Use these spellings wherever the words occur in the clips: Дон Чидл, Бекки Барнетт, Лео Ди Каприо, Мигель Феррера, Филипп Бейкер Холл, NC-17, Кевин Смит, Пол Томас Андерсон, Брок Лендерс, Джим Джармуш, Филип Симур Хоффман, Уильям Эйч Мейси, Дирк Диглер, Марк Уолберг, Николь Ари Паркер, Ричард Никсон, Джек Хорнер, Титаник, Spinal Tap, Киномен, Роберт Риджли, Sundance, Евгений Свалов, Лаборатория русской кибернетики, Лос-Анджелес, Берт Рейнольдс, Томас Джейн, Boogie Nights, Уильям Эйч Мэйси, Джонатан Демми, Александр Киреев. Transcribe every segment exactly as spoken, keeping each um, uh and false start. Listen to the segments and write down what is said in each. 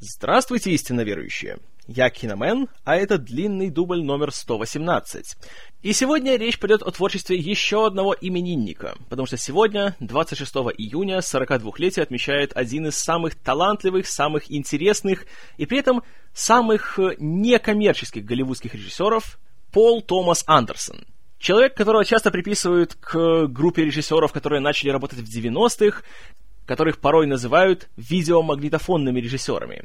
Здравствуйте, истинно верующие! Я Киномен, а это длинный дубль номер сто восемнадцать. И сегодня речь пойдет о творчестве еще одного именинника, потому что сегодня, двадцать шестого июня, сорокадвухлетие отмечает один из самых талантливых, самых интересных и при этом самых некоммерческих голливудских режиссеров Пол Томас Андерсон. Человек, которого часто приписывают к группе режиссеров, которые начали работать в девяностых, которых порой называют видеомагнитофонными режиссерами.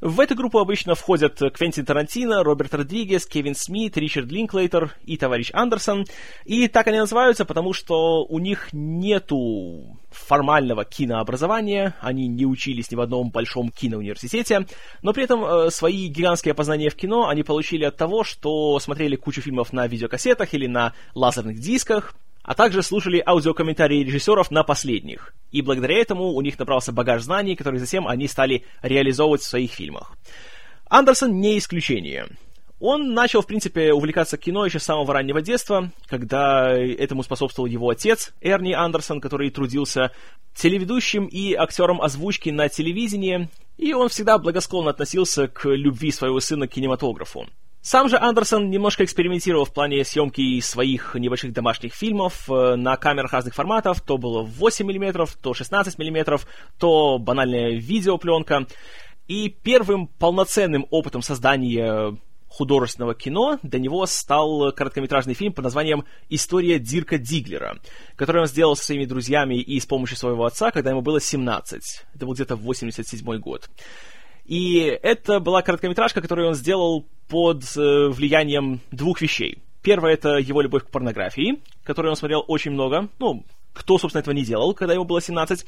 В эту группу обычно входят Квентин Тарантино, Роберт Родригес, Кевин Смит, Ричард Линклейтер и товарищ Андерсон. И так они называются, потому что у них нету формального кинообразования, они не учились ни в одном большом киноуниверситете, но при этом э, свои гигантские познания в кино они получили от того, что смотрели кучу фильмов на видеокассетах или на лазерных дисках, а также слушали аудиокомментарии режиссеров на последних. И благодаря этому у них набрался багаж знаний, которые затем они стали реализовывать в своих фильмах. Андерсон не исключение. Он начал, в принципе, увлекаться кино еще с самого раннего детства, когда этому способствовал его отец, Эрни Андерсон, который трудился телеведущим и актером озвучки на телевидении, и он всегда благосклонно относился к любви своего сына к кинематографу. Сам же Андерсон немножко экспериментировал в плане съемки своих небольших домашних фильмов на камерах разных форматов, то было восемь миллиметров, то шестнадцать миллиметров, то банальная видеопленка. И первым полноценным опытом создания художественного кино до него стал короткометражный фильм под названием «История Дирка Диглера», который он сделал со своими друзьями и с помощью своего отца, когда ему было семнадцать. Это был где-то восемьдесят седьмой год. И это была короткометражка, которую он сделал под влиянием двух вещей. Первое — это его любовь к порнографии, которую он смотрел очень много. Ну, кто, собственно, этого не делал, когда ему было семнадцать.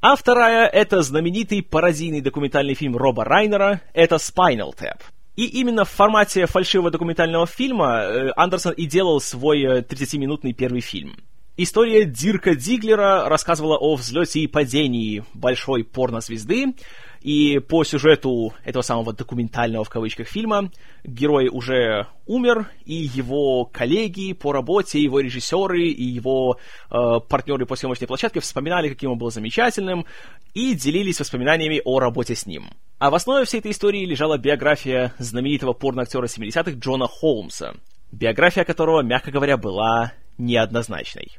А вторая — это знаменитый пародийный документальный фильм Роба Райнера. Это «Spinal Tap». И именно в формате фальшивого документального фильма Андерсон и делал свой тридцатиминутный первый фильм. История Дирка Диглера рассказывала о взлете и падении большой порнозвезды, и по сюжету этого самого документального в кавычках фильма герой уже умер, и его коллеги по работе, его режиссеры и его э, партнеры по съемочной площадке вспоминали, каким он был замечательным, и делились воспоминаниями о работе с ним. А в основе всей этой истории лежала биография знаменитого порноактера семидесятых Джона Холмса, биография которого, мягко говоря, была неоднозначной.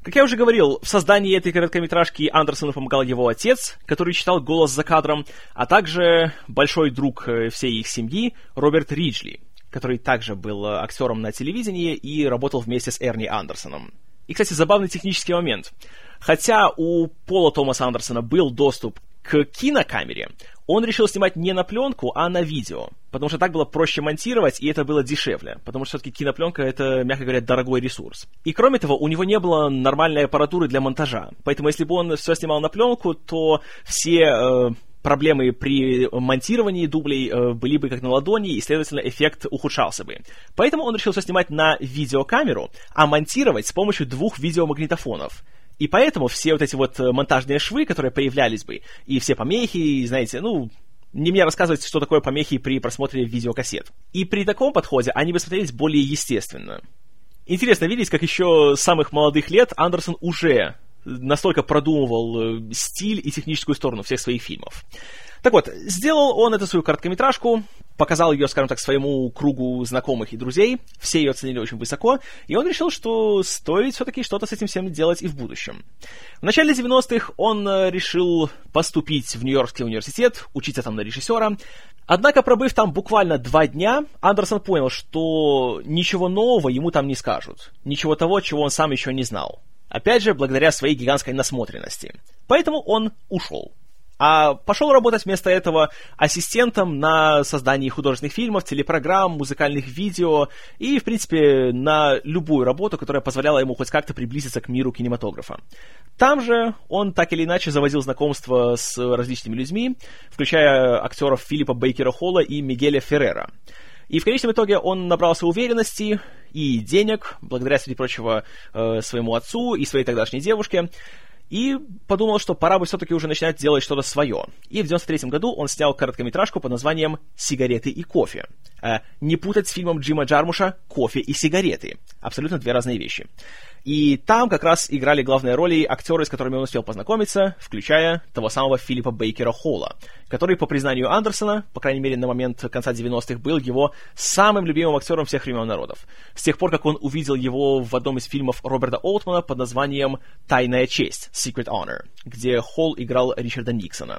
Как я уже говорил, в создании этой короткометражки Андерсону помогал его отец, который читал «Голос за кадром», а также большой друг всей их семьи Роберт Риджли, который также был актером на телевидении и работал вместе с Эрни Андерсоном. И, кстати, забавный технический момент. Хотя у Пола Томаса Андерсона был доступ к кинокамере, он решил снимать не на пленку, а на видео, потому что так было проще монтировать, и это было дешевле, потому что все-таки кинопленка — это, мягко говоря, дорогой ресурс. И кроме того, у него не было нормальной аппаратуры для монтажа, поэтому если бы он все снимал на пленку, то все э, проблемы при монтировании дублей э, были бы как на ладони, и, следовательно, эффект ухудшался бы. Поэтому он решил все снимать на видеокамеру, а монтировать с помощью двух видеомагнитофонов. И поэтому все вот эти вот монтажные швы, которые появлялись бы, и все помехи, и, знаете, ну, не мне рассказывать, что такое помехи при просмотре видеокассет. И при таком подходе они бы смотрелись более естественно. Интересно видеть, как еще с самых молодых лет Андерсон уже настолько продумывал стиль и техническую сторону всех своих фильмов. Так вот, сделал он эту свою короткометражку, показал ее, скажем так, своему кругу знакомых и друзей, все ее оценили очень высоко, и он решил, что стоит все-таки что-то с этим всем делать и в будущем. В начале девяностых он решил поступить в Нью-Йоркский университет, учиться там на режиссера, однако, пробыв там буквально два дня, Андерсон понял, что ничего нового ему там не скажут, ничего того, чего он сам еще не знал. Опять же, благодаря своей гигантской насмотренности. Поэтому он ушел. А пошел работать вместо этого ассистентом на создании художественных фильмов, телепрограмм, музыкальных видео и, в принципе, на любую работу, которая позволяла ему хоть как-то приблизиться к миру кинематографа. Там же он так или иначе заводил знакомства с различными людьми, включая актеров Филиппа Бейкера Холла и Мигеля Феррера. И в конечном итоге он набрался уверенности и денег, благодаря, среди прочего, своему отцу и своей тогдашней девушке, и подумал, что пора бы все-таки уже начинать делать что-то свое. И в девяносто третьем году он снял короткометражку под названием «Сигареты и кофе». Не путать с фильмом Джима Джармуша «Кофе и сигареты». Абсолютно две разные вещи. И там как раз играли главные роли актеры, с которыми он успел познакомиться, включая того самого Филиппа Бейкера Холла, который, по признанию Андерсона, по крайней мере на момент конца девяностых, был его самым любимым актером всех времен народов. С тех пор, как он увидел его в одном из фильмов Роберта Олтмена под названием «Тайная честь. Secret Honor», где Холл играл Ричарда Никсона.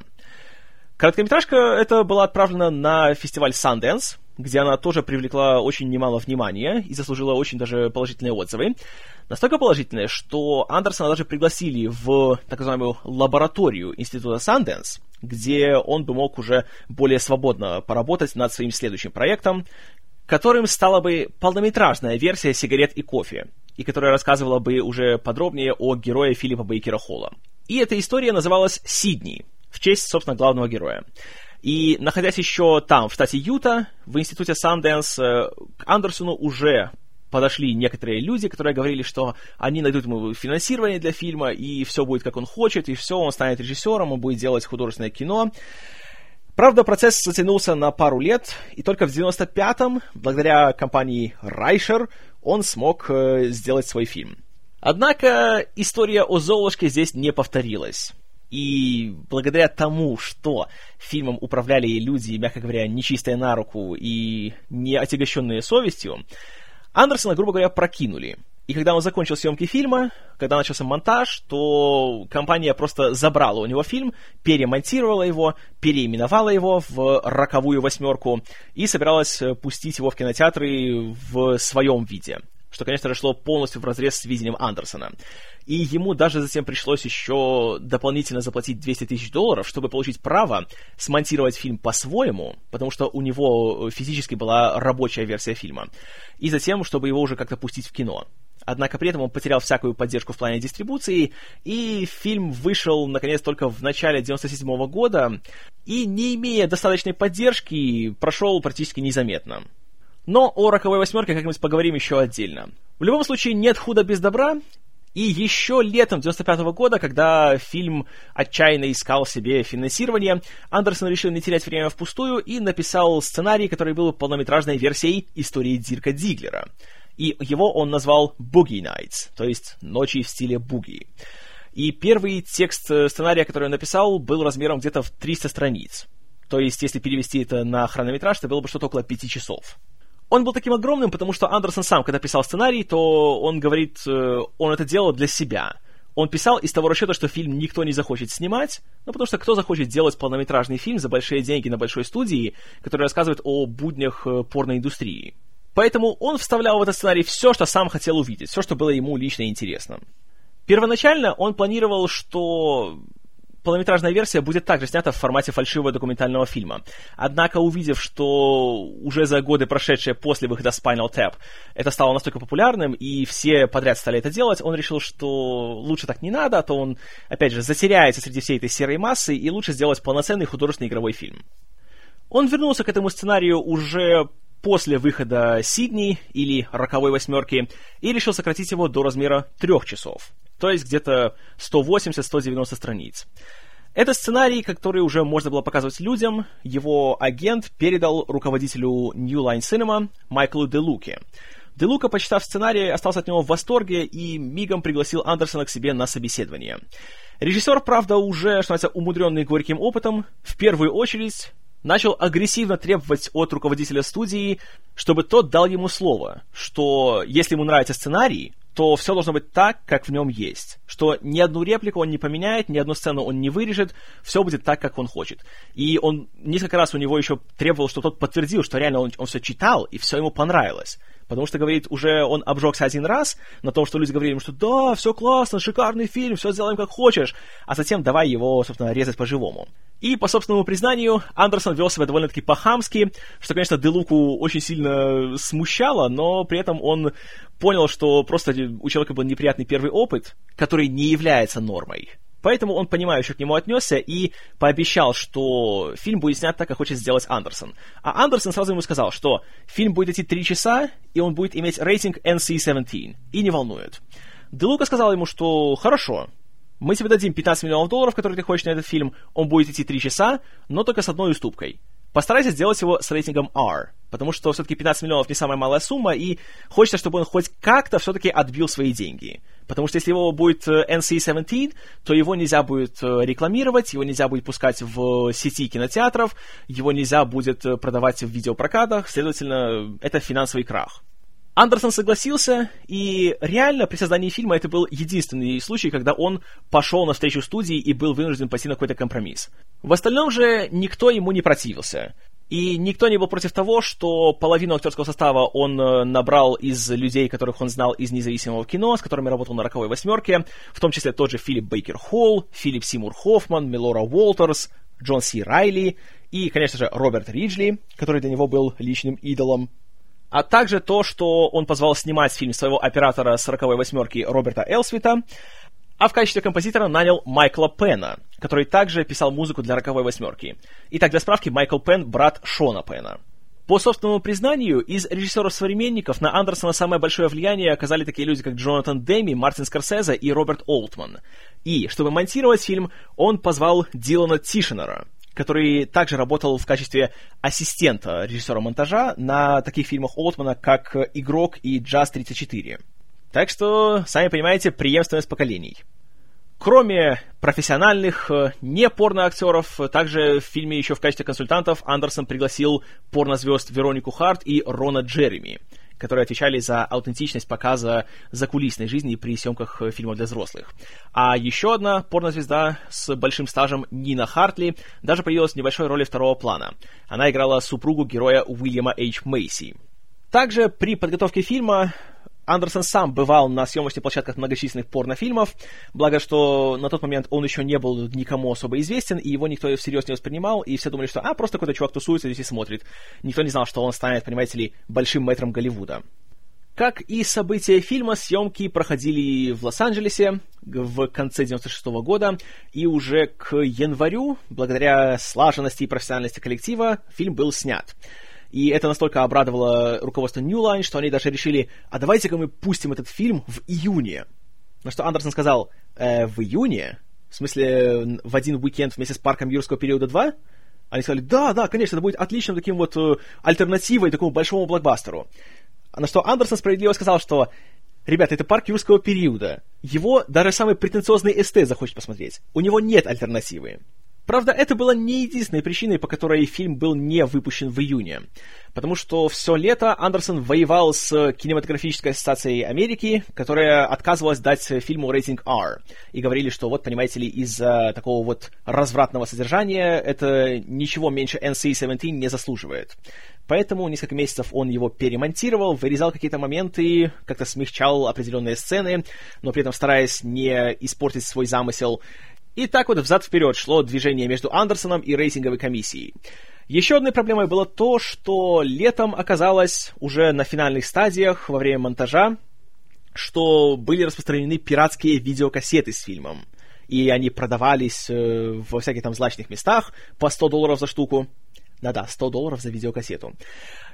Короткометражка эта была отправлена на фестиваль Sundance, где она тоже привлекла очень немало внимания и заслужила очень даже положительные отзывы. Настолько положительные, что Андерсона даже пригласили в так называемую лабораторию института Sundance, где он бы мог уже более свободно поработать над своим следующим проектом, которым стала бы полнометражная версия «Сигарет и кофе», и которая рассказывала бы уже подробнее о герое Филиппа Бейкера Холла. И эта история называлась «Сидни», в честь, собственно, главного героя. И, находясь еще там, в штате Юта, в институте Санденс, к Андерсону уже подошли некоторые люди, которые говорили, что они найдут ему финансирование для фильма, и все будет, как он хочет, и все, он станет режиссером, он будет делать художественное кино. Правда, процесс затянулся на пару лет, и только в девяносто пятом, благодаря компании Reicher, он смог сделать свой фильм. Однако история о Золушке здесь не повторилась. И благодаря тому, что фильмом управляли люди, мягко говоря, нечистые на руку и не отягощенные совестью, Андерсона, грубо говоря, прокинули. И когда он закончил съемки фильма, когда начался монтаж, то компания просто забрала у него фильм, перемонтировала его, переименовала его в «Роковую восьмерку» и собиралась пустить его в кинотеатры в своем виде, что, конечно же, шло полностью вразрез с видением Андерсона. И ему даже затем пришлось еще дополнительно заплатить двести тысяч долларов, чтобы получить право смонтировать фильм по-своему, потому что у него физически была рабочая версия фильма, и затем, чтобы его уже как-то пустить в кино. Однако при этом он потерял всякую поддержку в плане дистрибуции, и фильм вышел, наконец, только в начале девяносто седьмого года, и, не имея достаточной поддержки, прошел практически незаметно. Но о «Роковой восьмерке» как-нибудь поговорим еще отдельно. В любом случае, нет худа без добра. И еще летом девяносто пятого года, когда фильм отчаянно искал себе финансирование, Андерсон решил не терять время впустую и написал сценарий, который был полнометражной версией истории Дирка Диглера. И его он назвал «Boogie Nights», то есть «Ночи в стиле буги». И первый текст сценария, который он написал, был размером где-то в триста страниц. То есть, если перевести это на хронометраж, то было бы что-то около пяти часов. Он был таким огромным, потому что Андерсон сам, когда писал сценарий, то он говорит, он это делал для себя. Он писал из того расчета, что фильм никто не захочет снимать, ну потому что кто захочет делать полнометражный фильм за большие деньги на большой студии, который рассказывает о буднях порноиндустрии. Поэтому он вставлял в этот сценарий все, что сам хотел увидеть, все, что было ему лично интересно. Первоначально он планировал, что полнометражная версия будет также снята в формате фальшивого документального фильма. Однако, увидев, что уже за годы, прошедшие после выхода Spinal Tap, это стало настолько популярным, и все подряд стали это делать, он решил, что лучше так не надо, а то он, опять же, затеряется среди всей этой серой массы, и лучше сделать полноценный художественный игровой фильм. Он вернулся к этому сценарию уже после выхода «Сидни» или «Роковой восьмерки» и решил сократить его до размера трех часов. То есть где-то сто восемьдесят - сто девяносто страниц. Это сценарий, который уже можно было показывать людям. Его агент передал руководителю New Line Cinema Майклу Де Луке. Де Лука, почитав сценарий, остался от него в восторге и мигом пригласил Андерсона к себе на собеседование. Режиссер, правда, уже, что называется, умудренный горьким опытом, в первую очередь начал агрессивно требовать от руководителя студии, чтобы тот дал ему слово, что если ему нравится сценарий, то все должно быть так, как в нем есть, что ни одну реплику он не поменяет, ни одну сцену он не вырежет, все будет так, как он хочет. И он несколько раз у него еще требовал, чтобы тот подтвердил, что реально он, он все читал, и все ему понравилось. Потому что, говорит, уже он обжегся один раз на том, что люди говорили ему, что да, все классно, шикарный фильм, все сделаем как хочешь, а затем давай его, собственно, резать по-живому. И, по собственному признанию, Андерсон вел себя довольно-таки по-хамски, что, конечно, Де Луку очень сильно смущало, но при этом он понял, что просто у человека был неприятный первый опыт, который не является нормой. Поэтому он понимающе к нему отнесся и пообещал, что фильм будет снят так, как хочет сделать Андерсон. А Андерсон сразу ему сказал, что фильм будет идти три часа, и он будет иметь рейтинг эн си семнадцать, и не волнует. Де Лука сказал ему, что «хорошо». Мы тебе дадим пятнадцать миллионов долларов, которые ты хочешь на этот фильм, он будет идти три часа, но только с одной уступкой. Постарайтесь сделать его с рейтингом R, потому что все-таки пятнадцать миллионов не самая малая сумма, и хочется, чтобы он хоть как-то все-таки отбил свои деньги. Потому что если его будет эн си семнадцать, то его нельзя будет рекламировать, его нельзя будет пускать в сети кинотеатров, его нельзя будет продавать в видеопрокатах, следовательно, это финансовый крах. Андерсон согласился, и реально при создании фильма это был единственный случай, когда он пошел навстречу студии и был вынужден пойти на какой-то компромисс. В остальном же никто ему не противился. И никто не был против того, что половину актерского состава он набрал из людей, которых он знал из независимого кино, с которыми работал на «Роковой восьмерке», в том числе тот же Филипп Бейкер Холл, Филип Симур Хоффман, Мелора Уолтерс, Джон Си Райли и, конечно же, Роберт Риджли, который для него был личным идолом. А также то, что он позвал снимать фильм своего оператора с «Роковой восьмерки» Роберта Элсвита, а в качестве композитора нанял Майкла Пэна, который также писал музыку для «Роковой восьмерки». Итак, для справки, Майкл Пен — брат Шона Пэна. По собственному признанию, из режиссеров-современников на Андерсона самое большое влияние оказали такие люди, как Джонатан Демми, Мартин Скорсезе и Роберт Олтмен. И, чтобы монтировать фильм, он позвал Дилана Тишнера, который также работал в качестве ассистента режиссера монтажа на таких фильмах Олтмена, как «Игрок» и «Джаз тридцать четыре». Так что, сами понимаете, преемственность поколений. Кроме профессиональных, не порно-актеров, также в фильме еще в качестве консультантов Андерсон пригласил порнозвезд Веронику Харт и Рона Джереми, которые отвечали за аутентичность показа закулисной жизни при съемках фильмов для взрослых. А еще одна порнозвезда с большим стажем, Нина Хартли, даже появилась в небольшой роли второго плана. Она играла супругу героя Уильяма Эйч Мейси. Также при подготовке фильма Андерсон сам бывал на съемочных площадках многочисленных порнофильмов, благо что на тот момент он еще не был никому особо известен, и его никто всерьез не воспринимал, и все думали, что «а, просто какой-то чувак тусуется здесь и смотрит». Никто не знал, что он станет, понимаете ли, большим мэтром Голливуда. Как и события фильма, съемки проходили в Лос-Анджелесе в конце девяносто шестого года, и уже к январю, благодаря слаженности и профессиональности коллектива, фильм был снят. И это настолько обрадовало руководство New Line, что они даже решили, а давайте-ка мы пустим этот фильм в июне. На что Андерсон сказал, э, в июне? В смысле, в один уикенд вместе с парком Юрского периода два? Они сказали, да, да, конечно, это будет отличным таким вот э, альтернативой такому большому блокбастеру. На что Андерсон справедливо сказал, что, ребята, это парк Юрского периода. Его даже самый претенциозный эстет захочет посмотреть. У него нет альтернативы. Правда, это была не единственной причиной, по которой фильм был не выпущен в июне. Потому что все лето Андерсон воевал с Кинематографической ассоциацией Америки, которая отказывалась дать фильму рейтинг R. И говорили, что вот, понимаете ли, из-за такого вот развратного содержания это ничего меньше эн си семнадцать не заслуживает. Поэтому несколько месяцев он его перемонтировал, вырезал какие-то моменты, как-то смягчал определенные сцены, но при этом стараясь не испортить свой замысел. И так вот взад-вперед шло движение между Андерсоном и рейтинговой комиссией. Еще одной проблемой было то, что летом оказалось уже на финальных стадиях во время монтажа, что были распространены пиратские видеокассеты с фильмом. И они продавались во всяких там злачных местах по сто долларов за штуку. Да-да, сто долларов за видеокассету.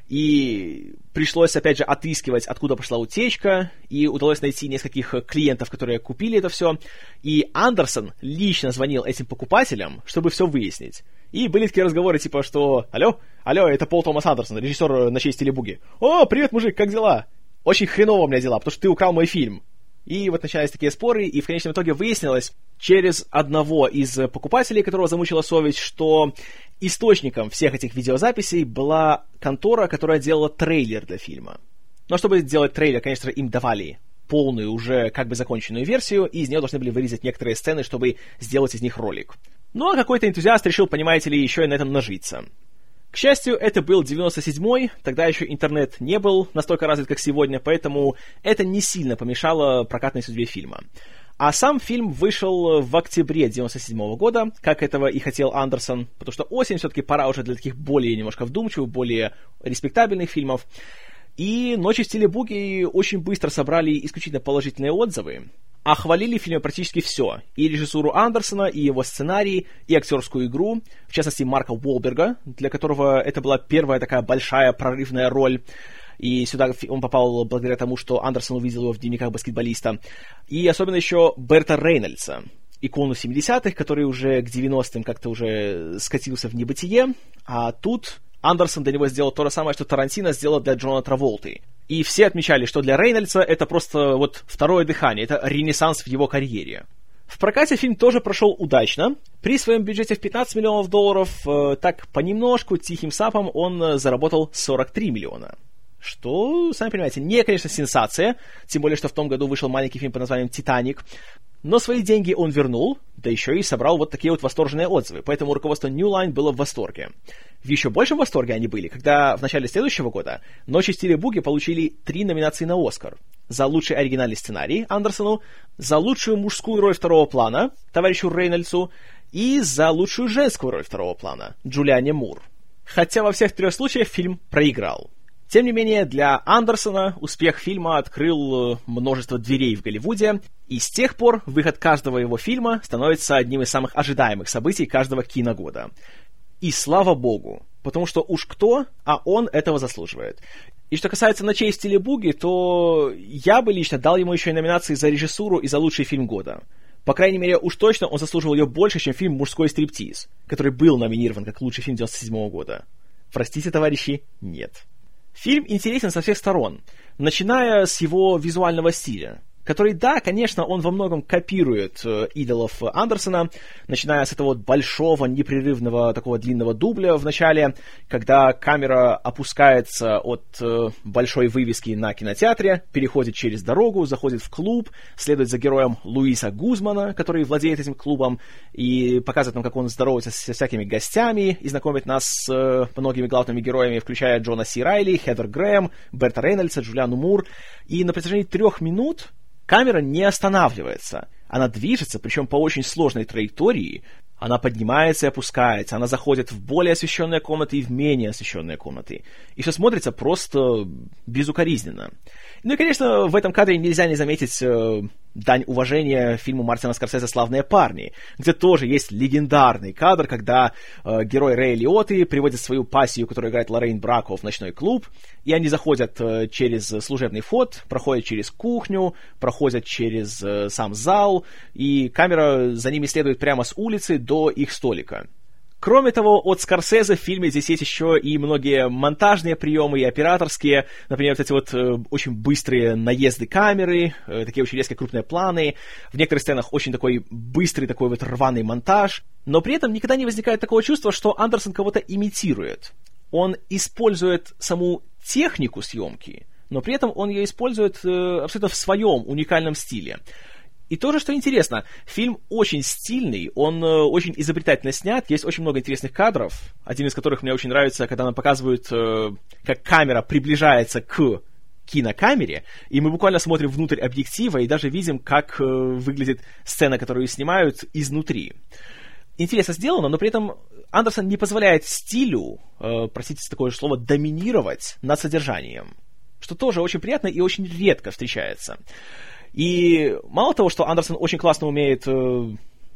И пришлось, опять же, отыскивать, откуда пошла утечка, и удалось найти нескольких клиентов, которые купили это все. И Андерсон лично звонил этим покупателям, чтобы все выяснить. И были такие разговоры, типа, что «Алло, алло, это Пол Томас Андерсон, режиссер «Ночей в стиле буги». «О, привет, мужик, как дела?» «Очень хреново у меня дела, потому что ты украл мой фильм». И вот начались такие споры, и в конечном итоге выяснилось через одного из покупателей, которого замучила совесть, что источником всех этих видеозаписей была контора, которая делала трейлер для фильма. Но чтобы делать трейлер, конечно, им давали полную, уже как бы законченную версию, и из нее должны были вырезать некоторые сцены, чтобы сделать из них ролик. Ну а какой-то энтузиаст решил, понимаете ли, еще и на этом нажиться. К счастью, это был девяносто седьмой, тогда еще интернет не был настолько развит, как сегодня, поэтому это не сильно помешало прокатной судьбе фильма. А сам фильм вышел в октябре девяносто седьмого года, как этого и хотел Андерсон, потому что осень все-таки пора уже для таких более немножко вдумчивых, более респектабельных фильмов. И «Ночи в стиле буги» очень быстро собрали исключительно положительные отзывы, а хвалили в фильме практически все. И режиссуру Андерсона, и его сценарий, и актерскую игру, в частности, Марка Уолберга, для которого это была первая такая большая прорывная роль. И сюда он попал благодаря тому, что Андерсон увидел его в дневниках баскетболиста. И особенно еще Берта Рейнольдса, икону семидесятых, который уже к девяностым как-то уже скатился в небытие, а тут Андерсон для него сделал то же самое, что Тарантино сделал для Джона Траволты. И все отмечали, что для Рейнольдса это просто вот второе дыхание, это ренессанс в его карьере. В прокате фильм тоже прошел удачно. При своем бюджете в пятнадцать миллионов долларов, э, так понемножку, тихим сапом, он заработал сорок три миллиона. Что, сами понимаете, не, конечно, сенсация, тем более, что в том году вышел маленький фильм под названием «Титаник». Но свои деньги он вернул, да еще и собрал вот такие вот восторженные отзывы, поэтому руководство New Line было в восторге. В еще большем восторге они были, когда в начале следующего года «Ночи в стиле буги» получили три номинации на «Оскар». За лучший оригинальный сценарий Андерсону, за лучшую мужскую роль второго плана товарищу Рейнольдсу и за лучшую женскую роль второго плана Джулиане Мур. Хотя во всех трех случаях фильм проиграл. Тем не менее, для Андерсона успех фильма открыл множество дверей в Голливуде, и с тех пор выход каждого его фильма становится одним из самых ожидаемых событий каждого киногода. И слава богу, потому что уж кто, а он этого заслуживает. И что касается «Ночей в стиле буги», то я бы лично дал ему еще и номинации за режиссуру и за лучший фильм года. По крайней мере, уж точно он заслуживал ее больше, чем фильм «Мужской стриптиз», который был номинирован как лучший фильм девяносто седьмого года. Простите, товарищи, нет. Фильм интересен со всех сторон, начиная с его визуального стиля, который, да, конечно, он во многом копирует идолов Андерсона, начиная с этого вот большого, непрерывного, такого длинного дубля в начале, когда камера опускается от большой вывески на кинотеатре, переходит через дорогу, заходит в клуб, следует за героем Луиса Гузмана, который владеет этим клубом, и показывает нам, как он здоровается со всякими гостями, и знакомит нас с многими главными героями, включая Джона Си Райли, Хедер Грэм, Берта Рейнольдса, Джулиану Мур. И на протяжении трех минут камера не останавливается, она движется, причем по очень сложной траектории, она поднимается и опускается, она заходит в более освещенные комнаты и в менее освещенные комнаты, и все смотрится просто безукоризненно. Ну и, конечно, в этом кадре нельзя не заметить э, дань уважения фильму Мартина Скорсезе «Славные парни», где тоже есть легендарный кадр, когда э, герой Рэя Лиотты приводит свою пассию, которую играет Лоррейн Брако, в ночной клуб, и они заходят э, через служебный вход, проходят через кухню, проходят через э, сам зал, и камера за ними следует прямо с улицы до их столика. Кроме того, от Скорсезе в фильме здесь есть еще и многие монтажные приемы, и операторские, например, вот эти вот э, очень быстрые наезды камеры, э, такие очень резкие крупные планы, в некоторых сценах очень такой быстрый, такой вот рваный монтаж, но при этом никогда не возникает такого чувства, что Андерсон кого-то имитирует. Он использует саму технику съемки, но при этом он ее использует э, абсолютно в своем уникальном стиле. И тоже, что интересно, фильм очень стильный, он очень изобретательно снят, есть очень много интересных кадров, один из которых мне очень нравится, когда нам показывают, как камера приближается к кинокамере, и мы буквально смотрим внутрь объектива и даже видим, как выглядит сцена, которую снимают, изнутри. Интересно сделано, но при этом Андерсон не позволяет стилю, простите за такое же слово, доминировать над содержанием, что тоже очень приятно и очень редко встречается. И мало того, что Андерсон очень классно умеет э,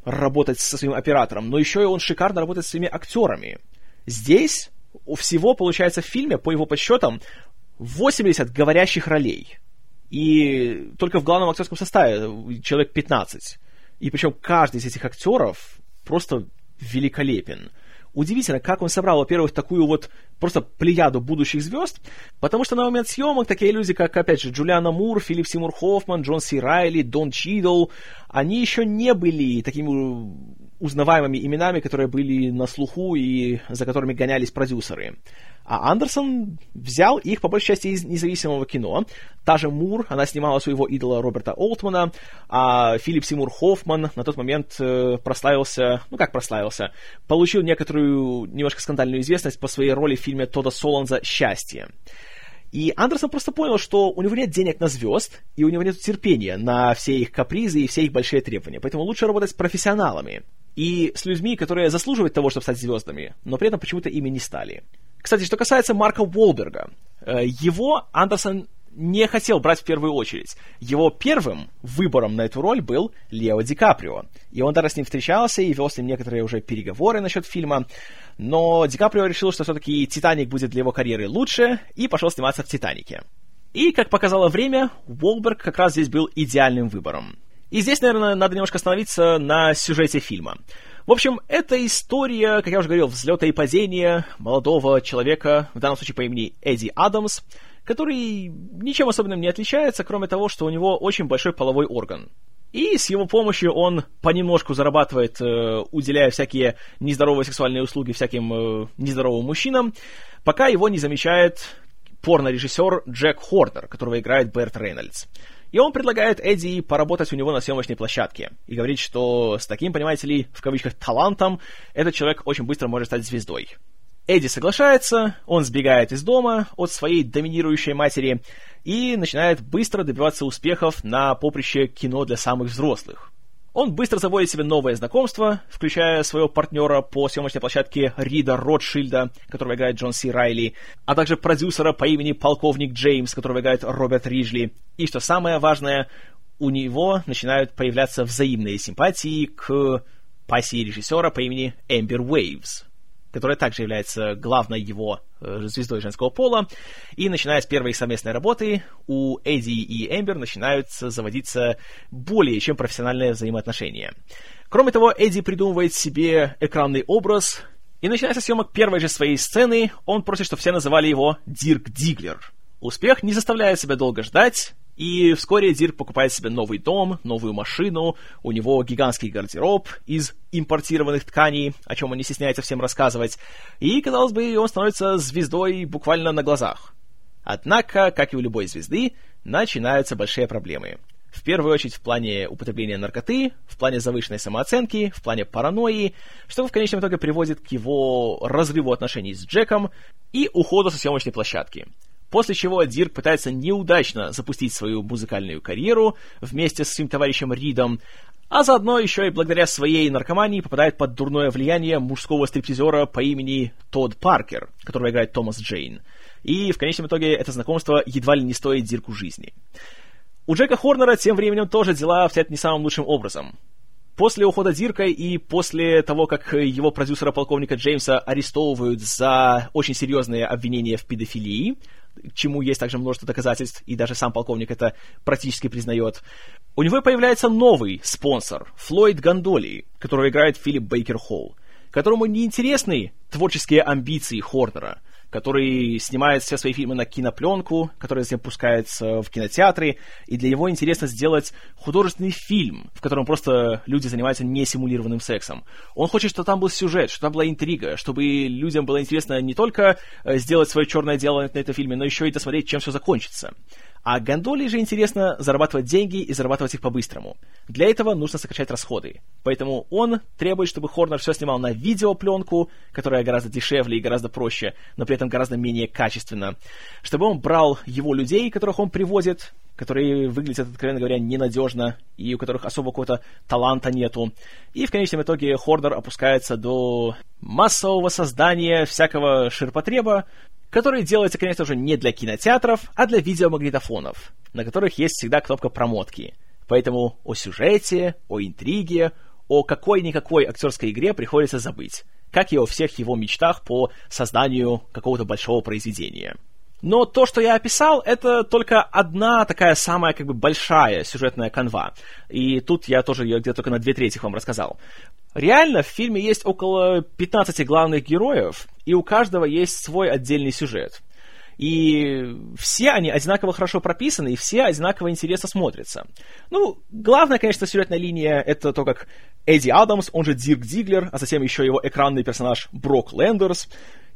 работать со своим оператором, но еще и он шикарно работает со своими актерами. Здесь всего, получается, в фильме, по его подсчетам, восемьдесят говорящих ролей. И только в главном актерском составе человек пятнадцать. И причем каждый из этих актеров просто великолепен. Удивительно, как он собрал, во-первых, такую вот просто плеяду будущих звезд, потому что на момент съемок такие люди, как, опять же, Джулиана Мур, Филип Симур Хоффман, Джон Си Райли, Дон Чидл, они еще не были такими узнаваемыми именами, которые были на слуху и за которыми гонялись продюсеры. А Андерсон взял их, по большей части, из независимого кино. Та же Мур, она снимала своего идола Роберта Олтмена, а Филипп Симур Хоффман на тот момент прославился, ну как прославился, получил некоторую немножко скандальную известность по своей роли в фильме Тодда Солонза «Счастье». И Андерсон просто понял, что у него нет денег на звезд, и у него нет терпения на все их капризы и все их большие требования. Поэтому лучше работать с профессионалами и с людьми, которые заслуживают того, чтобы стать звездами, но при этом почему-то ими не стали. Кстати, что касается Марка Уолберга, его Андерсон не хотел брать в первую очередь. Его первым выбором на эту роль был Лео Ди Каприо. И он даже с ним встречался и вел с ним некоторые уже переговоры насчет фильма. Но Ди Каприо решил, что все-таки «Титаник» будет для его карьеры лучше, и пошел сниматься в «Титанике». И, как показало время, Уолберг как раз здесь был идеальным выбором. И здесь, наверное, надо немножко остановиться на сюжете фильма. В общем, это история, как я уже говорил, взлета и падения молодого человека, в данном случае по имени Эдди Адамс, который ничем особенным не отличается, кроме того, что у него очень большой половой орган. И с его помощью он понемножку зарабатывает, э, уделяя всякие нездоровые сексуальные услуги всяким э, нездоровым мужчинам, пока его не замечает порно-режиссер Джек Хордер, которого играет Берт Рейнольдс. И он предлагает Эдди поработать у него на съемочной площадке. И говорит, что с таким, понимаете ли, в кавычках, талантом этот человек очень быстро может стать звездой. Эдди соглашается, он сбегает из дома от своей доминирующей матери и начинает быстро добиваться успехов на поприще кино для самых взрослых. Он быстро заводит себе новое знакомство, включая своего партнера по съемочной площадке Рида Ротшильда, которого играет Джон Си Райли, а также продюсера по имени полковник Джеймс, которого играет Роберт Риджли. И, что самое важное, у него начинают появляться взаимные симпатии к пассии режиссера по имени Эмбер Уэйвс, которая также является главной его звездой женского пола. И начиная с первой совместной работы, у Эдди и Эмбер начинают заводиться более чем профессиональные взаимоотношения. Кроме того, Эдди придумывает себе экранный образ, и начиная со съемок первой же своей сцены, он просит, чтобы все называли его Дирк Диглер. Успех не заставляет себя долго ждать, и вскоре Дирк покупает себе новый дом, новую машину, у него гигантский гардероб из импортированных тканей, о чем он не стесняется всем рассказывать, и, казалось бы, он становится звездой буквально на глазах. Однако, как и у любой звезды, начинаются большие проблемы. В первую очередь в плане употребления наркоты, в плане завышенной самооценки, в плане паранойи, что в конечном итоге приводит к его разрыву отношений с Джеком и уходу со съемочной площадки. После чего Дирк пытается неудачно запустить свою музыкальную карьеру вместе с своим товарищем Ридом, а заодно еще и благодаря своей наркомании попадает под дурное влияние мужского стриптизера по имени Тодд Паркер, которого играет Томас Джейн. И в конечном итоге это знакомство едва ли не стоит Дирку жизни. У Джека Хорнера тем временем тоже дела обстоят не самым лучшим образом. После ухода Дирка и после того, как его продюсера-полковника Джеймса арестовывают за очень серьезные обвинения в педофилии, к чему есть также множество доказательств, и даже сам полковник это практически признает. У него появляется новый спонсор, Флойд Гондоли, которого играет Филипп Бейкер Холл, которому неинтересны творческие амбиции Хорнера, который снимает все свои фильмы на кинопленку, который затем пускается в кинотеатры, и для него интересно сделать художественный фильм, в котором просто люди занимаются несимулированным сексом. Он хочет, чтобы там был сюжет, чтобы там была интрига, чтобы людям было интересно не только сделать свое черное дело на этом фильме, но еще и досмотреть, чем все закончится. А Гондоли же интересно зарабатывать деньги и зарабатывать их по-быстрому. Для этого нужно сокращать расходы. Поэтому он требует, чтобы Хорнер все снимал на видеопленку, которая гораздо дешевле и гораздо проще, но при этом гораздо менее качественно. Чтобы он брал его людей, которых он привозит, которые выглядят, откровенно говоря, ненадежно и у которых особо какого-то таланта нету. И в конечном итоге Хорнер опускается до массового создания всякого ширпотреба, который делается, конечно же, не для кинотеатров, а для видеомагнитофонов, на которых есть всегда кнопка промотки. Поэтому о сюжете, о интриге, о какой-никакой актерской игре приходится забыть, как и о всех его мечтах по созданию какого-то большого произведения. Но то, что я описал, это только одна такая самая как бы большая сюжетная канва. И тут я тоже ее где-то только на две трети вам рассказал. Реально в фильме есть около пятнадцати главных героев, и у каждого есть свой отдельный сюжет. И все они одинаково хорошо прописаны, и все одинаково интересно смотрятся. Ну, главная, конечно, сюжетная линия — это то, как Эдди Адамс, он же Дирк Диглер, а затем еще его экранный персонаж Брок Лендерс,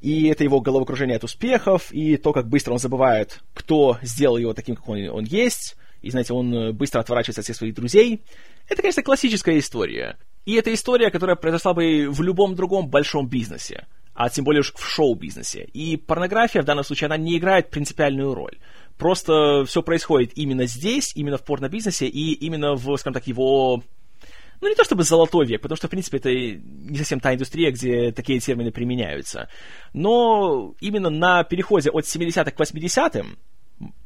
и это его головокружение от успехов, и то, как быстро он забывает, кто сделал его таким, как он, он есть, и, знаете, он быстро отворачивается от всех своих друзей. Это, конечно, классическая история. И это история, которая произошла бы в любом другом большом бизнесе, а тем более уж в шоу-бизнесе. И порнография в данном случае, она не играет принципиальную роль. Просто все происходит именно здесь, именно в порно-бизнесе и именно в, скажем так, его... Ну, не то чтобы золотой век, потому что, в принципе, это не совсем та индустрия, где такие термины применяются. Но именно на переходе от семидесятых к восьмидесятым,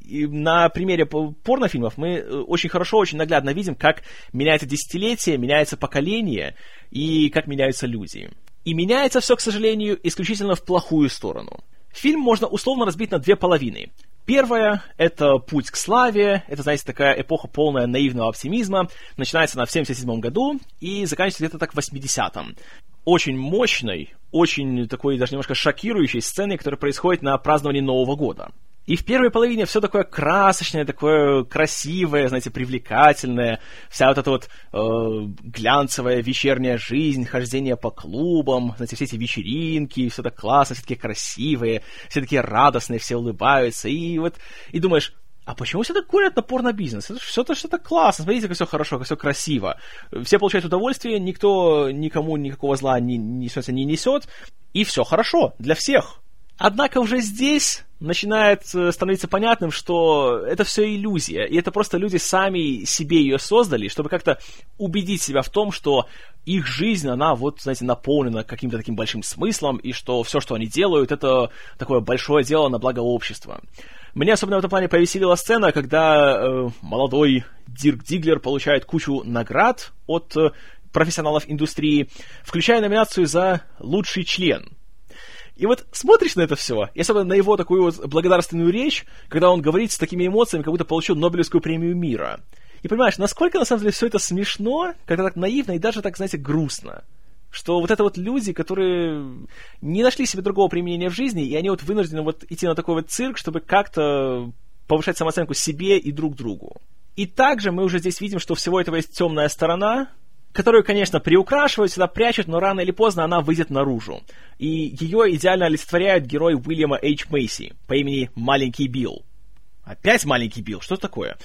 на примере порнофильмов мы очень хорошо, очень наглядно видим, как меняется десятилетие, меняется поколение и как меняются люди. И меняется все, к сожалению, исключительно в плохую сторону. Фильм можно условно разбить на две половины. Первое — это «Путь к славе», это, знаете, такая эпоха полная наивного оптимизма, начинается она в семьдесят седьмом году и заканчивается где-то так в восьмидесятом. Очень мощной, очень такой даже немножко шокирующей сценой, которая происходит на праздновании Нового года. И в первой половине все такое красочное, такое красивое, знаете, привлекательное, вся вот эта вот э, глянцевая вечерняя жизнь, хождение по клубам, знаете, все эти вечеринки, все так классно, все такие красивые, все такие радостные, все улыбаются, и вот, и думаешь, а почему все так курят на порно-бизнес? Это все-то что-то классно, смотрите, как все хорошо, как все красиво. Все получают удовольствие, никто никому никакого зла не, не, не несет, и все хорошо для всех. Однако уже здесь начинает становиться понятным, что это все иллюзия, и это просто люди сами себе ее создали, чтобы как-то убедить себя в том, что их жизнь, она вот, знаете, наполнена каким-то таким большим смыслом, и что все, что они делают, это такое большое дело на благо общества. Меня особенно в этом плане повеселила сцена, когда э, молодой Дирк Диглер получает кучу наград от э, профессионалов индустрии, включая номинацию за «Лучший член». И вот смотришь на это все, и особенно на его такую вот благодарственную речь, когда он говорит с такими эмоциями, как будто получил Нобелевскую премию мира. И понимаешь, насколько на самом деле все это смешно, когда так наивно и даже так, знаете, грустно. Что вот это вот люди, которые не нашли себе другого применения в жизни, и они вот вынуждены вот идти на такой вот цирк, чтобы как-то повышать самооценку себе и друг другу. И также мы уже здесь видим, что у всего этого есть темная сторона, которую, конечно, приукрашивают, сюда прячут, но рано или поздно она выйдет наружу. И ее идеально олицетворяет герой Уильяма Эйч Мэйси по имени Маленький Билл. Опять Маленький Билл? Что такое?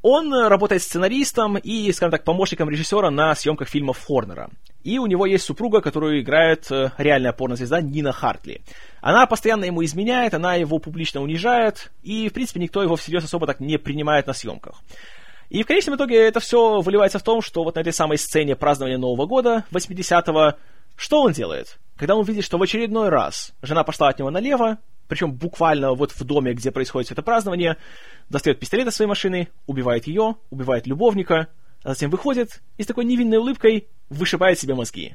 Он работает сценаристом и, скажем так, помощником режиссера на съемках фильмов Хорнера. И у него есть супруга, которую играет реальная порнозвезда Нина Хартли. Она постоянно ему изменяет, она его публично унижает, и, в принципе, никто его всерьез особо так не принимает на съемках. И в конечном итоге это все выливается в том, что вот на этой самой сцене празднования Нового года, восьмидесятого, что он делает? Когда он видит, что в очередной раз жена пошла от него налево, причем буквально вот в доме, где происходит все это празднование, достает пистолет из своей машины, убивает ее, убивает любовника, а затем выходит и с такой невинной улыбкой вышибает себе мозги.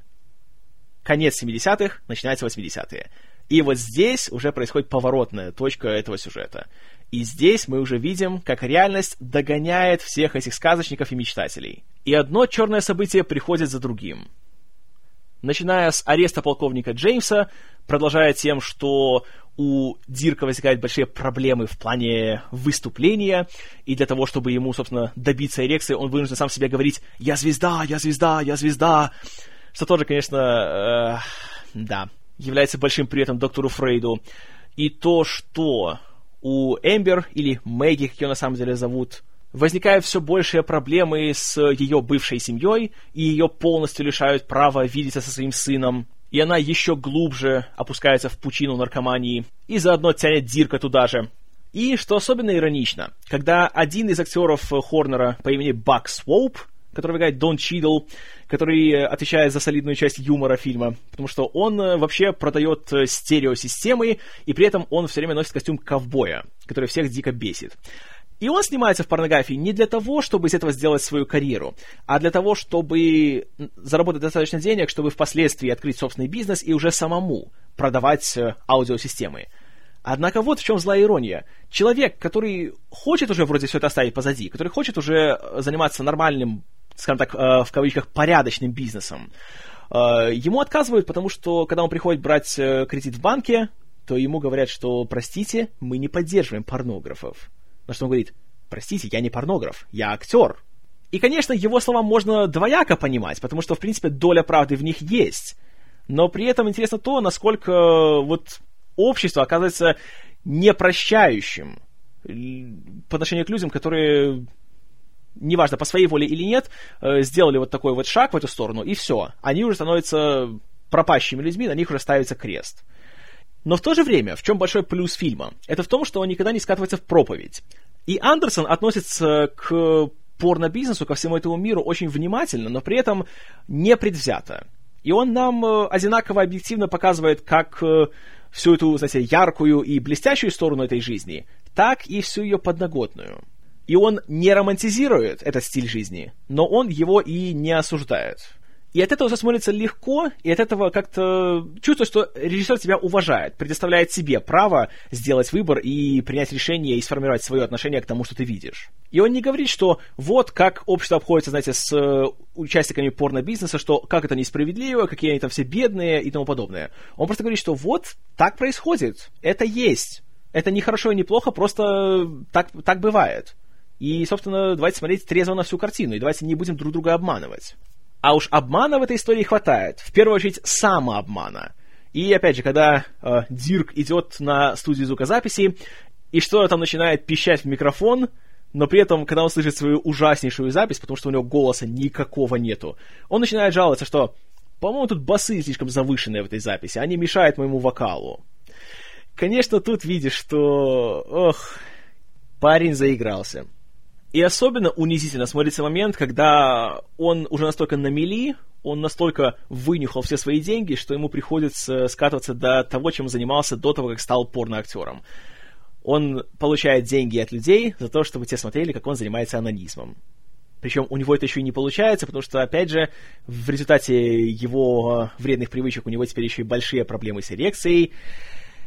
Конец семидесятых, начинается восьмидесятые. И вот здесь уже происходит поворотная точка этого сюжета. И здесь мы уже видим, как реальность догоняет всех этих сказочников и мечтателей. И одно черное событие приходит за другим. Начиная с ареста полковника Джеймса, продолжая тем, что у Дирка возникают большие проблемы в плане выступления, и для того, чтобы ему, собственно, добиться эрекции, он вынужден сам себе говорить «Я звезда, я звезда, я звезда», что тоже, конечно, э, да, является большим приветом доктору Фрейду. И то, что у Эмбер, или Мэгги, как ее на самом деле зовут, возникают все большие проблемы с ее бывшей семьей, и ее полностью лишают права видеться со своим сыном, и она еще глубже опускается в пучину наркомании, и заодно тянет Дирка туда же. И, что особенно иронично, когда один из актеров Хорнера по имени Бак Своуп, который играет Дон Чидл, который отвечает за солидную часть юмора фильма, потому что он вообще продает стереосистемы, и при этом он все время носит костюм ковбоя, который всех дико бесит. И он снимается в порнографии не для того, чтобы из этого сделать свою карьеру, а для того, чтобы заработать достаточно денег, чтобы впоследствии открыть собственный бизнес и уже самому продавать аудиосистемы. Однако вот в чем злая ирония. Человек, который хочет уже вроде все это оставить позади, который хочет уже заниматься нормальным, скажем так, в кавычках, порядочным бизнесом, ему отказывают, потому что, когда он приходит брать кредит в банке, то ему говорят, что, простите, мы не поддерживаем порнографов. На что он говорит, простите, я не порнограф, я актер. И, конечно, его слова можно двояко понимать, потому что, в принципе, доля правды в них есть. Но при этом интересно то, насколько вот общество оказывается непрощающим по отношению к людям, которые... неважно, по своей воле или нет, сделали вот такой вот шаг в эту сторону, и все. Они уже становятся пропащими людьми, на них уже ставится крест. Но в то же время, в чем большой плюс фильма? Это в том, что он никогда не скатывается в проповедь. И Андерсон относится к порно-бизнесу, ко всему этому миру очень внимательно, но при этом не предвзято. И он нам одинаково объективно показывает, как всю эту, знаете, яркую и блестящую сторону этой жизни, так и всю ее подноготную. И он не романтизирует этот стиль жизни, но он его и не осуждает. И от этого все смотрится легко, и от этого как-то чувствуешь, что режиссер тебя уважает, предоставляет себе право сделать выбор и принять решение, и сформировать свое отношение к тому, что ты видишь. И он не говорит, что вот как общество обходится, знаете, с участниками порно-бизнеса, что как это несправедливо, какие они там все бедные и тому подобное. Он просто говорит, что вот так происходит, это есть, это не хорошо и не плохо, просто так, так бывает. И, собственно, давайте смотреть трезво на всю картину, и давайте не будем друг друга обманывать. А уж обмана в этой истории хватает. В первую очередь, самообмана. И, опять же, когда э, Дирк идет на студию звукозаписи, и что-то там начинает пищать в микрофон, но при этом, когда он слышит свою ужаснейшую запись, потому что у него голоса никакого нету, он начинает жаловаться, что, по-моему, тут басы слишком завышенные в этой записи, они мешают моему вокалу. Конечно, тут видишь, что... Ох, парень заигрался. И особенно унизительно смотрится момент, когда он уже настолько на мели, он настолько вынюхал все свои деньги, что ему приходится скатываться до того, чем занимался до того, как стал порноактером. Он получает деньги от людей за то, чтобы те смотрели, как он занимается анонизмом. Причем у него это еще и не получается, потому что, опять же, в результате его вредных привычек у него теперь еще и большие проблемы с эрекцией.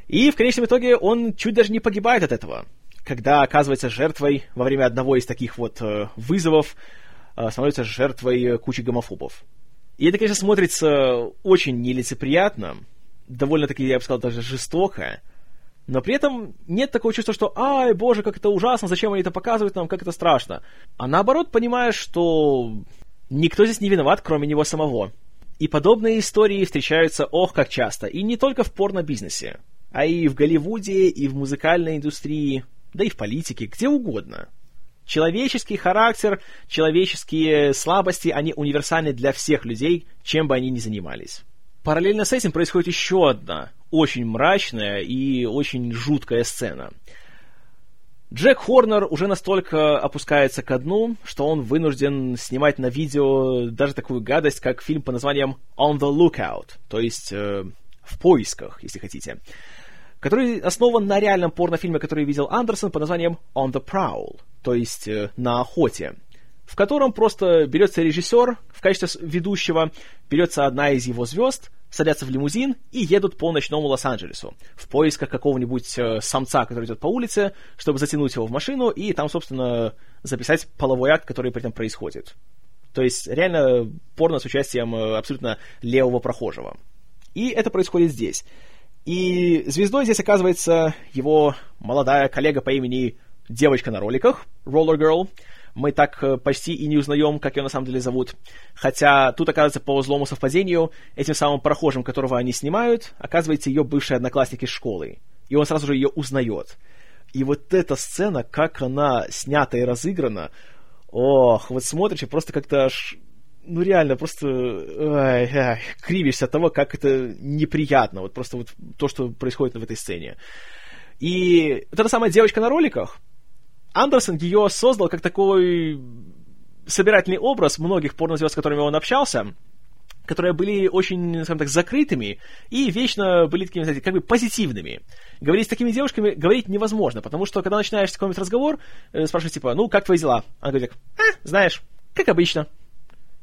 И в конечном итоге он чуть даже не погибает от этого. Когда оказывается жертвой во время одного из таких вот вызовов, становится жертвой кучи гомофобов. И это, конечно, смотрится очень нелицеприятно, довольно-таки, я бы сказал, даже жестоко, но при этом нет такого чувства, что «Ай, боже, как это ужасно, зачем они это показывают нам, как это страшно». А наоборот, понимаешь, что никто здесь не виноват, кроме него самого. И подобные истории встречаются ох как часто, и не только в порно-бизнесе, а и в Голливуде, и в музыкальной индустрии, да и в политике, где угодно. Человеческий характер, человеческие слабости, они универсальны для всех людей, чем бы они ни занимались. Параллельно с этим происходит еще одна очень мрачная и очень жуткая сцена. Джек Хорнер уже настолько опускается ко дну, что он вынужден снимать на видео даже такую гадость, как фильм под названием «On the Lookout», то есть э, «В поисках», если хотите, который основан на реальном порнофильме, который видел Андерсон под названием «On the Prowl», то есть «На охоте», в котором просто берется режиссер в качестве ведущего, берется одна из его звезд, садятся в лимузин и едут по ночному Лос-Анджелесу в поисках какого-нибудь самца, который идет по улице, чтобы затянуть его в машину и там, собственно, записать половой акт, который при этом происходит. То есть реально порно с участием абсолютно левого прохожего. И это происходит здесь. И звездой здесь оказывается его молодая коллега по имени Девочка на роликах, Roller Girl. Мы так почти и не узнаем, как ее на самом деле зовут. Хотя тут, оказывается, по злому совпадению, этим самым прохожим, которого они снимают, оказывается ее бывший одноклассник из школы. И он сразу же ее узнает. И вот эта сцена, как она снята и разыграна, ох, вот смотришь и просто как-то аж... Ну, реально, просто ай, ай, кривишься от того, как это неприятно, вот просто вот то, что происходит в этой сцене. И вот эта самая девочка на роликах, Андерсон ее создал как такой собирательный образ многих порнозвезд, с которыми он общался, которые были очень, скажем так, закрытыми и вечно были такими, знаете, как бы позитивными. Говорить с такими девушками говорить невозможно, потому что, когда начинаешь какой-нибудь разговор, спрашиваешь, типа, ну, как твои дела? Она говорит, а, знаешь, как обычно.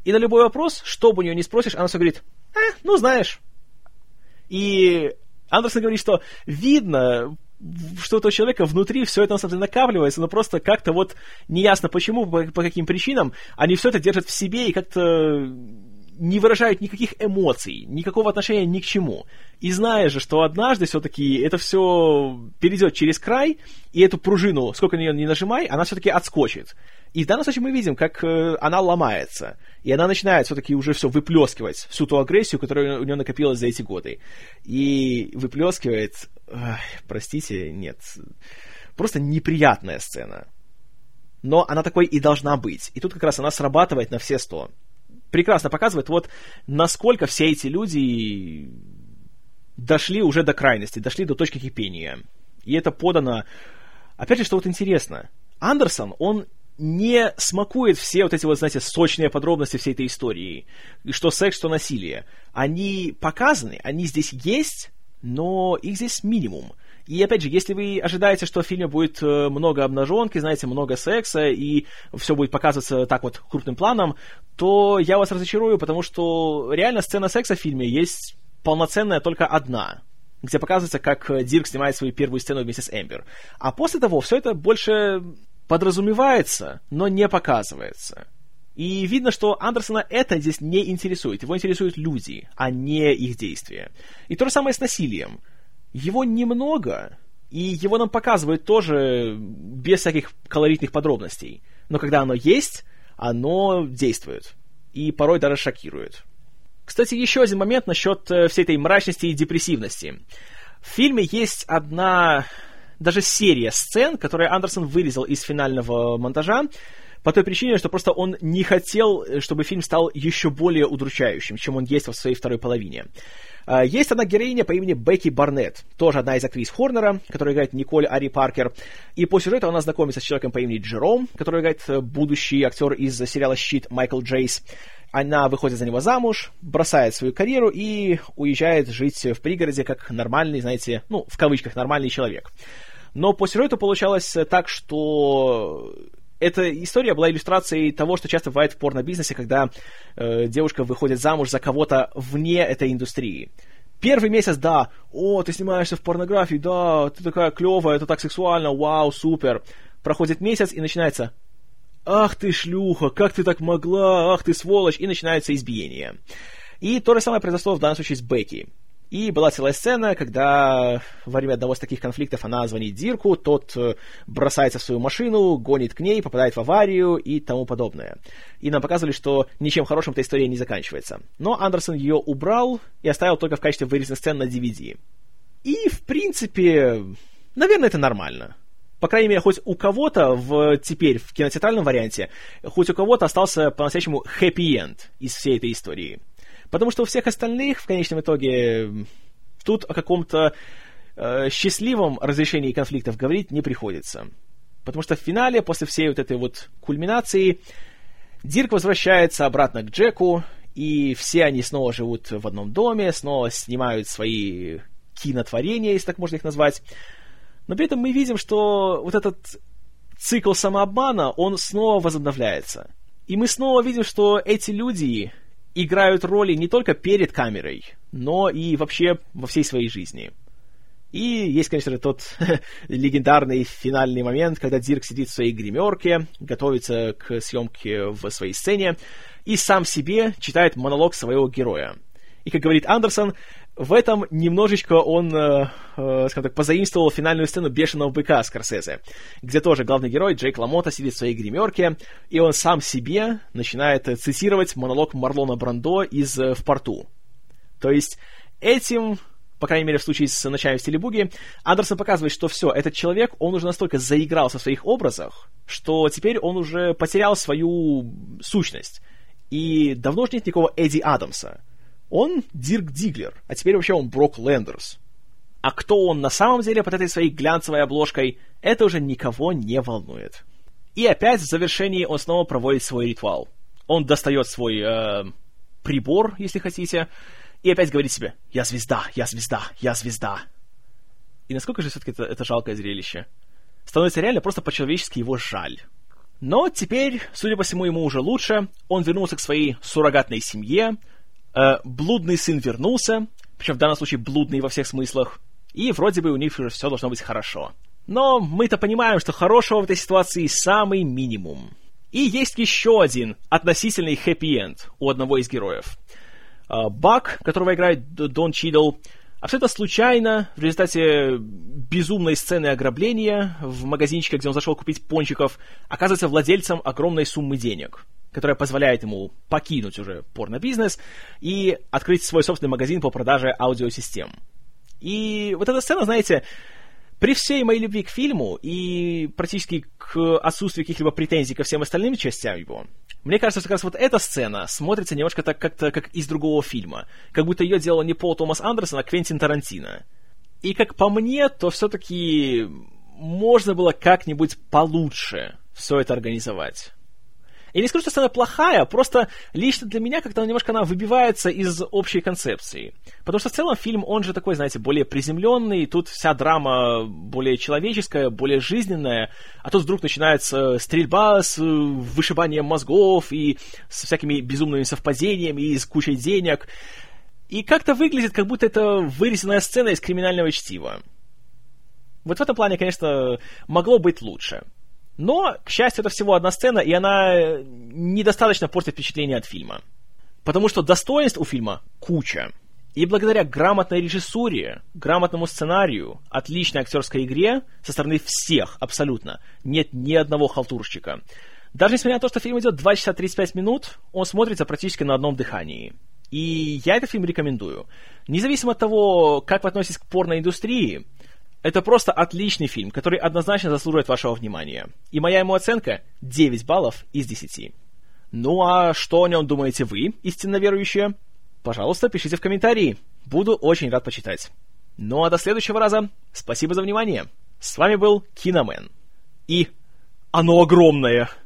И на любой вопрос, что бы у нее ни спросишь, она все говорит, а, ну, знаешь. И Андерсон говорит, что видно, что у этого человека внутри все это, на самом деле, накапливается, но просто как-то вот неясно почему, по, по каким причинам, они все это держат в себе и как-то не выражают никаких эмоций, никакого отношения ни к чему. И зная же, что однажды все-таки это все перейдет через край, и эту пружину, сколько на нее не нажимай, она все-таки отскочит. И в данном случае мы видим, как она ломается, и она начинает все-таки уже все выплескивать, всю ту агрессию, которая у нее накопилась за эти годы. И выплескивает... Эх, простите, нет. Просто неприятная сцена. Но она такой и должна быть. И тут как раз она срабатывает на все сто. Прекрасно показывает, вот насколько все эти люди дошли уже до крайности, дошли до точки кипения. И это подано... Опять же, что вот интересно. Андерсон, он... не смакует все вот эти вот, знаете, сочные подробности всей этой истории. Что секс, что насилие. Они показаны, они здесь есть, но их здесь минимум. И, опять же, если вы ожидаете, что в фильме будет много обнаженки, знаете, много секса, и все будет показываться так вот крупным планом, то я вас разочарую, потому что реально сцена секса в фильме есть полноценная только одна, где показывается, как Дирк снимает свою первую сцену вместе с Эмбер. А после того все это больше подразумевается, но не показывается. И видно, что Андерсона это здесь не интересует. Его интересуют люди, а не их действия. И то же самое с насилием. Его немного, и его нам показывают тоже без всяких колоритных подробностей. Но когда оно есть, оно действует. И порой даже шокирует. Кстати, еще один момент насчет всей этой мрачности и депрессивности. В фильме есть одна даже серия сцен, которые Андерсон вырезал из финального монтажа, по той причине, что просто он не хотел, чтобы фильм стал еще более удручающим, чем он есть в своей второй половине. Есть одна героиня по имени Бекки Барнетт, тоже одна из актрис Хорнера, которая играет Николь Ари Паркер. И по сюжету она знакомится с человеком по имени Джером, который играет будущий актер из сериала «Щит» Майкл Джейс. Она выходит за него замуж, бросает свою карьеру и уезжает жить в пригороде как нормальный, знаете, ну, в кавычках, нормальный человек. Но по сюжету получалось так, что... Эта история была иллюстрацией того, что часто бывает в порно-бизнесе, когда э, девушка выходит замуж за кого-то вне этой индустрии. Первый месяц, да, о, ты снимаешься в порнографии, да, ты такая клевая, это так сексуально, вау, супер. Проходит месяц и начинается: ах ты шлюха, как ты так могла, ах ты сволочь, и начинается избиение. И то же самое произошло в данном случае с Бекки. И была целая сцена, когда во время одного из таких конфликтов она звонит Дирку, тот бросается в свою машину, гонит к ней, попадает в аварию и тому подобное. И нам показывали, что ничем хорошим эта история не заканчивается. Но Андерсон ее убрал и оставил только в качестве вырезанных сцен на ди ви ди. И, в принципе, наверное, это нормально. По крайней мере, хоть у кого-то в, теперь в кинотеатральном варианте, хоть у кого-то остался по-настоящему хэппи-энд из всей этой истории. Потому что у всех остальных, в конечном итоге, тут о каком-то э, счастливом разрешении конфликтов говорить не приходится. Потому что в финале, после всей вот этой вот кульминации, Дирк возвращается обратно к Джеку, и все они снова живут в одном доме, снова снимают свои кинотворения, если так можно их назвать. Но при этом мы видим, что вот этот цикл самообмана, он снова возобновляется. И мы снова видим, что эти люди... играют роли не только перед камерой, но и вообще во всей своей жизни. И есть, конечно же, тот легендарный финальный момент, когда Дирк сидит в своей гримерке, готовится к съемке в своей сцене и сам себе читает монолог своего героя. И, как говорит Андерсон, в этом немножечко он, э, э, скажем так, позаимствовал финальную сцену «Бешеного быка» Скорсезе, где тоже главный герой Джейк LaMotta сидит в своей гримерке, и он сам себе начинает цитировать монолог Марлона Брандо из «В порту». То есть этим, по крайней мере в случае с «Ночами в стиле буги», Андерсон показывает, что все, этот человек, он уже настолько заигрался в своих образах, что теперь он уже потерял свою сущность. И давно же нет никакого Эдди Адамса. Он Дирк Диглер, а теперь вообще он Брок Лендерс. А кто он на самом деле под этой своей глянцевой обложкой, это уже никого не волнует. И опять в завершении он снова проводит свой ритуал. Он достает свой э, прибор, если хотите, и опять говорит себе: «Я звезда, я звезда, я звезда». И насколько же все-таки это, это жалкое зрелище. Становится реально просто по-человечески его жаль. Но теперь, судя по всему, ему уже лучше. Он вернулся к своей суррогатной семье, блудный сын вернулся, причем в данном случае блудный во всех смыслах, и вроде бы у них уже все должно быть хорошо. Но мы-то понимаем, что хорошего в этой ситуации самый минимум. И есть еще один относительный хэппи-энд у одного из героев. Бак, которого играет Дон Чидл, абсолютно случайно, в результате безумной сцены ограбления в магазинчике, где он зашел купить пончиков, оказывается владельцем огромной суммы денег, которая позволяет ему покинуть уже порно-бизнес и открыть свой собственный магазин по продаже аудиосистем. И вот эта сцена, знаете, при всей моей любви к фильму и практически к отсутствию каких-либо претензий ко всем остальным частям его, мне кажется, что как раз вот эта сцена смотрится немножко так как-то как из другого фильма, как будто ее делал не Пол Томас Андерсон, а Квентин Тарантино. И как по мне, то все-таки можно было как-нибудь получше все это организовать. Я не скажу, что сцена плохая, просто лично для меня как-то немножко она выбивается из общей концепции. Потому что в целом фильм, он же такой, знаете, более приземленный, тут вся драма более человеческая, более жизненная, а тут вдруг начинается стрельба с вышибанием мозгов и с всякими безумными совпадениями и с кучей денег. И как-то выглядит, как будто это вырезанная сцена из криминального чтива. Вот в этом плане, конечно, могло быть лучше. Но, к счастью, это всего одна сцена, и она недостаточно портит впечатление от фильма. Потому что достоинств у фильма куча. И благодаря грамотной режиссуре, грамотному сценарию, отличной актерской игре со стороны всех абсолютно нет ни одного халтурщика. Даже несмотря на то, что фильм идет два часа тридцать пять минут, он смотрится практически на одном дыхании. И я этот фильм рекомендую. Независимо от того, как вы относитесь к порноиндустрии, это просто отличный фильм, который однозначно заслуживает вашего внимания. И моя ему оценка — девять баллов из десяти. Ну а что о нем думаете вы, истинно верующие? Пожалуйста, пишите в комментарии. Буду очень рад почитать. Ну а до следующего раза. Спасибо за внимание. С вами был Киномен. И оно огромное!